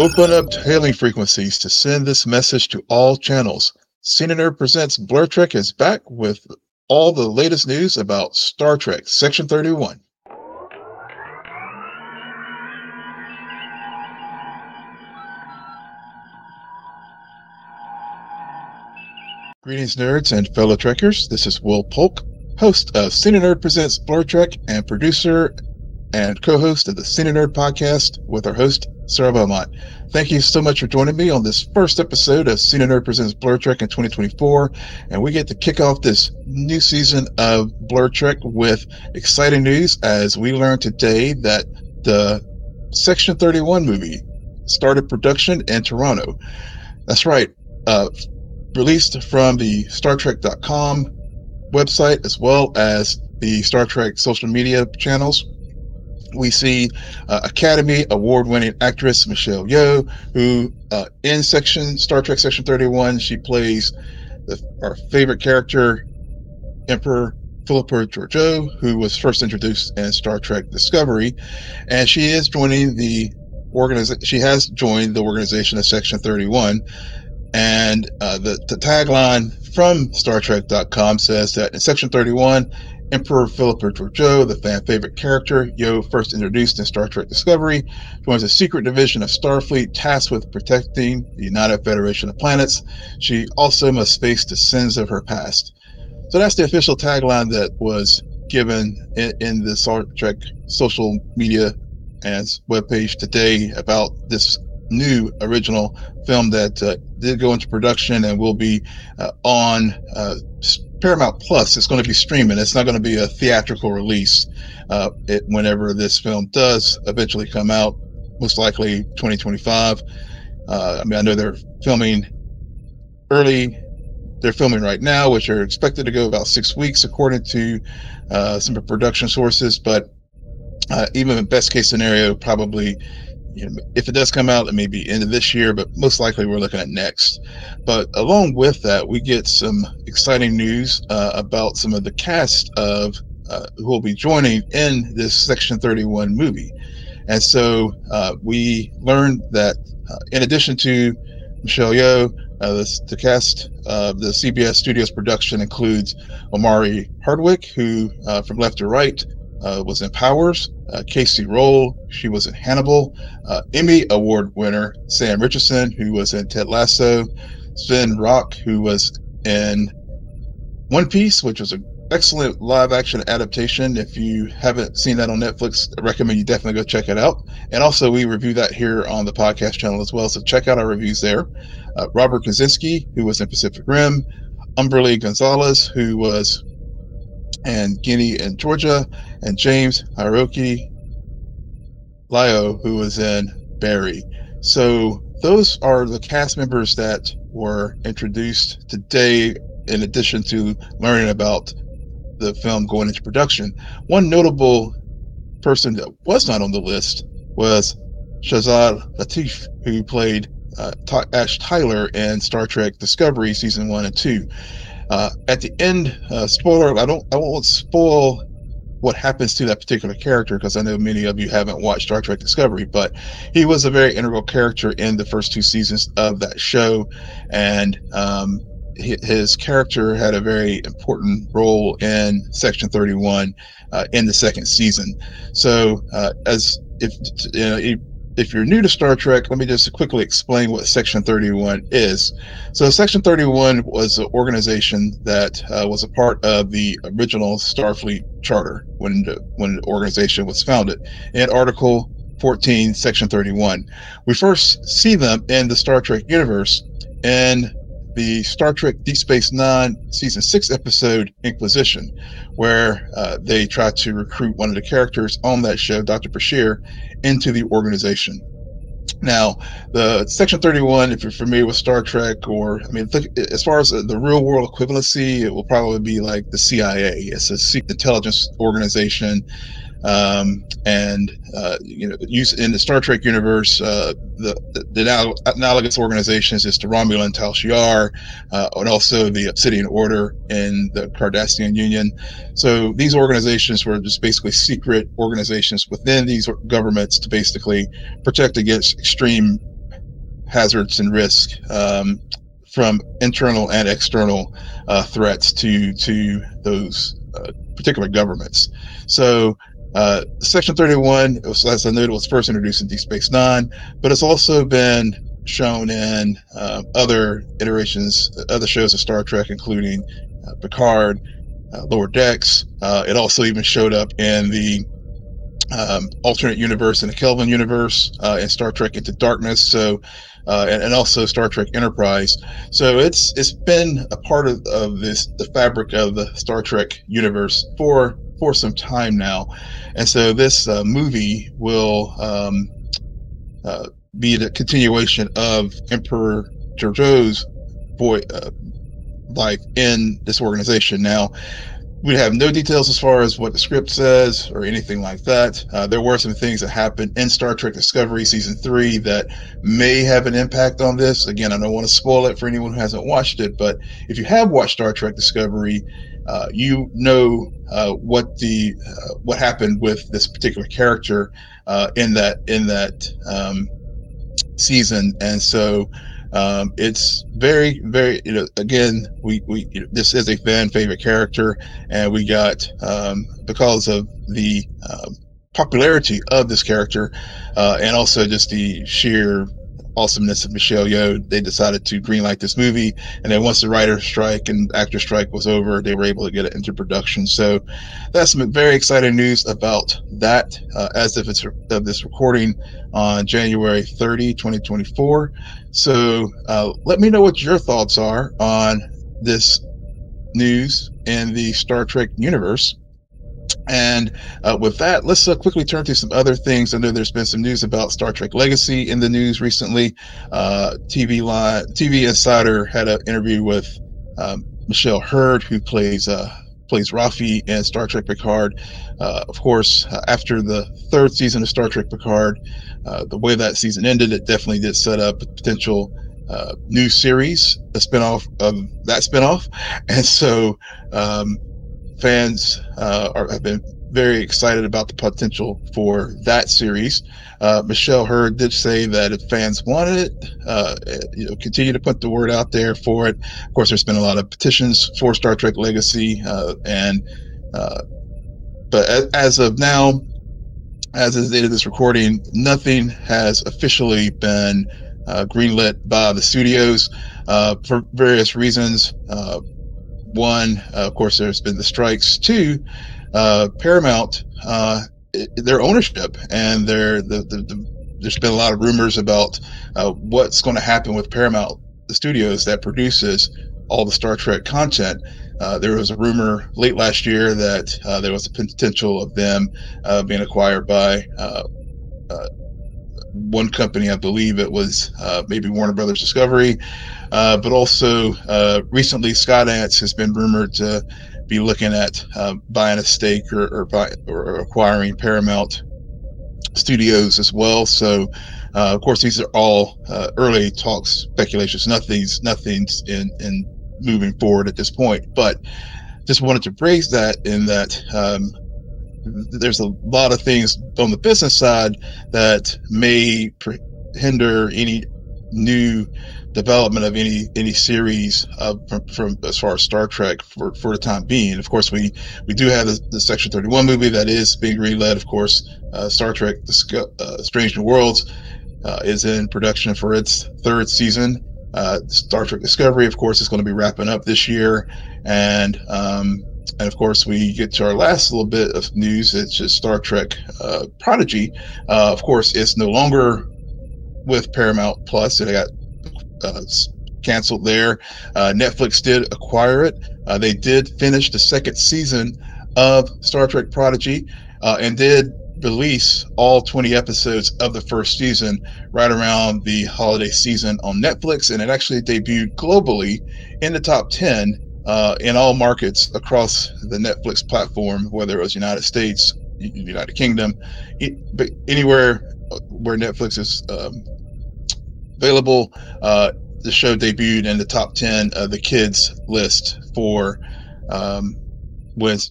Open up hailing frequencies to send this message to all channels. CNN presents Blerd Trek is back with all the latest news about Star Trek, Section 31. Greetings, nerds and fellow trekkers. This is Will Polk, host of CNN presents Blerd Trek and producer and co-host of the Cine Nerd podcast with our host, Sarah Beaumont. Thank you so much for joining me on this first episode of Cine Nerd Presents Blerd Trek in 2024. And we get to kick off this new season of Blerd Trek with exciting news, as we learned today that the Section 31 movie started production in Toronto. That's right. Released from the StarTrek.com website as well as the Star Trek social media channels. We see Academy Award-winning actress Michelle Yeoh, who in Star Trek Section 31, she plays our favorite character, Emperor Philippa Georgiou, who was first introduced in Star Trek Discovery, and she is joining the organization. She has joined the organization of Section 31, and the tagline from StarTrek.com says that in Section 31. Emperor Philippa Georgiou, the fan favorite character Yeoh first introduced in Star Trek Discovery, joins a secret division of Starfleet tasked with protecting the United Federation of Planets. She also must face the sins of her past. So that's the official tagline that was given in the Star Trek social media and webpage today about this new original film that did go into production and will be on Paramount Plus. It's going to be streaming. It's not going to be a theatrical release whenever this film does eventually come out, most likely 2025. I know they're filming early. They're filming right now, which are expected to go about 6 weeks, according to some production sources. But even in best case scenario, probably, if it does come out, it may be end of this year, but most likely we're looking at next. But along with that, we get some exciting news about some of the cast of who will be joining in this Section 31 movie. And so we learned that in addition to Michelle Yeoh, the cast of the CBS Studios production includes Omari Hardwick, who from left to right, was in Powers, Casey Roll, she was in Hannibal, Emmy Award winner Sam Richardson, who was in Ted Lasso, Sven Rock, who was in One Piece, which was an excellent live action adaptation. If you haven't seen that on Netflix, I recommend you definitely go check it out. And also we review that here on the podcast channel as well, so check out our reviews there. Robert Kazinsky, who was in Pacific Rim, Umberly Gonzalez, who was and Guinea and Georgia, and James Hiroki Lio, who was in Barry. So those are the cast members that were introduced today, in addition to learning about the film going into production. One notable person that was not on the list was Shazad Latif, who played Ash Tyler in Star Trek Discovery Season 1 and 2. At the end, spoiler, I won't spoil what happens to that particular character, because I know many of you haven't watched Star Trek Discovery, but he was a very integral character in the first two seasons of that show, and his character had a very important role in Section 31 in the second season. So if you're new to Star Trek, let me just quickly explain what Section 31 is. So Section 31 was an organization that was a part of the original Starfleet Charter when the organization was founded. In Article 14, Section 31, we first see them in the Star Trek universe in the Star Trek Deep Space Nine Season 6 episode Inquisition, where they try to recruit one of the characters on that show, Dr. Bashir, into the organization. Now, the Section 31, if you're familiar with Star Trek, or as far as the real world equivalency, it will probably be like the CIA. It's a secret intelligence organization, in the Star Trek universe, the analogous organizations is the Romulan Tal Shiar, and also the Obsidian Order and the Cardassian Union. So these organizations were just basically secret organizations within these governments to basically protect against extreme hazards and risk from internal and external threats to those particular governments. So Section 31, as I noted, was first introduced in Deep Space Nine, but it's also been shown in other iterations, other shows of Star Trek, including Picard, Lower Decks. It also even showed up in the alternate universe, in the Kelvin universe, in Star Trek Into Darkness, so and also Star Trek Enterprise. So it's been a part of this, the fabric of the Star Trek universe for some time now, and so this movie will be the continuation of Emperor Georgiou's life in this organization. Now, we have no details as far as what the script says or anything like that. There were some things that happened in Star Trek Discovery Season 3 that may have an impact on this. Again, I don't want to spoil it for anyone who hasn't watched it, but if you have watched Star Trek Discovery, you know what happened with this particular character in that season. And so it's very, very, again, we this is a fan favorite character, and we got because of the popularity of this character and also just the sheer awesomeness of Michelle Yeoh, they decided to greenlight this movie. And then once the writer strike and actor strike was over, they were able to get it into production. So that's some very exciting news about that. As of this recording on January 30, 2024. So let me know what your thoughts are on this news in the Star Trek universe. And with that, let's quickly turn to some other things. I know there's been some news about Star Trek Legacy in the news recently. TV Insider had an interview with Michelle Hurd, who plays Rafi in Star Trek Picard. Of course, after the third season of Star Trek Picard, the way that season ended, it definitely did set up a potential new series, a spinoff of that spinoff. And so fans have been very excited about the potential for that series. Michelle Hurd did say that if fans wanted it, continue to put the word out there for it. Of course, there's been a lot of petitions for Star Trek Legacy, but as of now, as of the date of this recording, nothing has officially been greenlit by the studios for various reasons. One, of course, there's been the strikes. Two, Paramount, their ownership, and there's been a lot of rumors about what's going to happen with Paramount, the studios that produces all the Star Trek content. There was a rumor late last year that there was a potential of them being acquired by one company, I believe it was maybe Warner Brothers Discovery, but also recently Skydance has been rumored to be looking at buying a stake or acquiring Paramount Studios as well. So, of course, these are all early talks, speculations. Nothing's in moving forward at this point. But just wanted to raise that in that. There's a lot of things on the business side that may hinder any new development of any series from as far as Star Trek for the time being. Of course, we do have the Section 31 movie that is being reled. Of course, Star Trek: Strange New Worlds is in production for its third season. Star Trek Discovery, of course, is going to be wrapping up this year, And of course, we get to our last little bit of news. It's just Star Trek Prodigy. Of course, it's no longer with Paramount Plus. It got canceled there. Netflix did acquire it. They did finish the second season of Star Trek Prodigy and did release all 20 episodes of the first season right around the holiday season on Netflix. And it actually debuted globally in the top 10. In all markets across the Netflix platform, whether it was United States, United Kingdom, but anywhere where Netflix is available, the show debuted in the top 10 of the kids list for when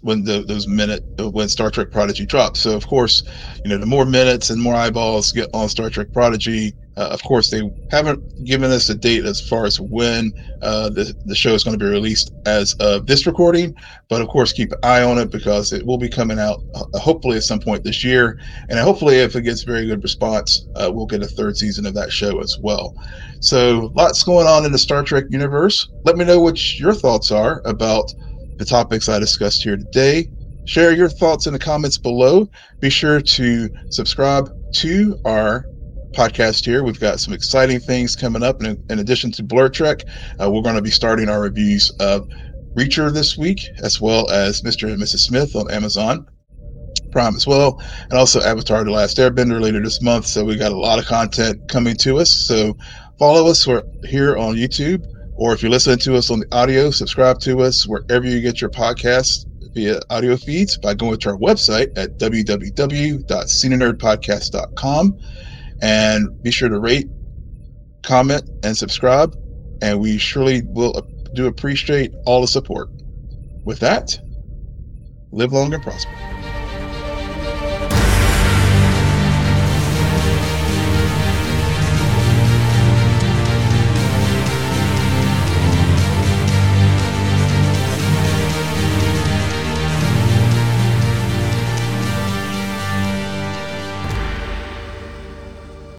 Star Trek Prodigy dropped. So of course, the more minutes and more eyeballs get on Star Trek Prodigy, Of course, they haven't given us a date as far as when the show is going to be released as of this recording, but of course, keep an eye on it because it will be coming out hopefully at some point this year. And hopefully, if it gets very good response, we'll get a third season of that show as well. So lots going on in the Star Trek universe. Let me know what your thoughts are about the topics I discussed here today. Share your thoughts in the comments below. Be sure to subscribe to our podcast here. We've got some exciting things coming up. In addition to Blerd Trek, we're going to be starting our reviews of Reacher this week, as well as Mr. and Mrs. Smith on Amazon Prime as well, and also Avatar: The Last Airbender later this month. So we got a lot of content coming to us. So follow us. We're here on YouTube, or if you're listening to us on the audio, subscribe to us wherever you get your podcasts via audio feeds by going to our website at www.cineNerdPodcast.com. And be sure to rate, comment, and subscribe. And we surely will do appreciate all the support. With that, live long and prosper.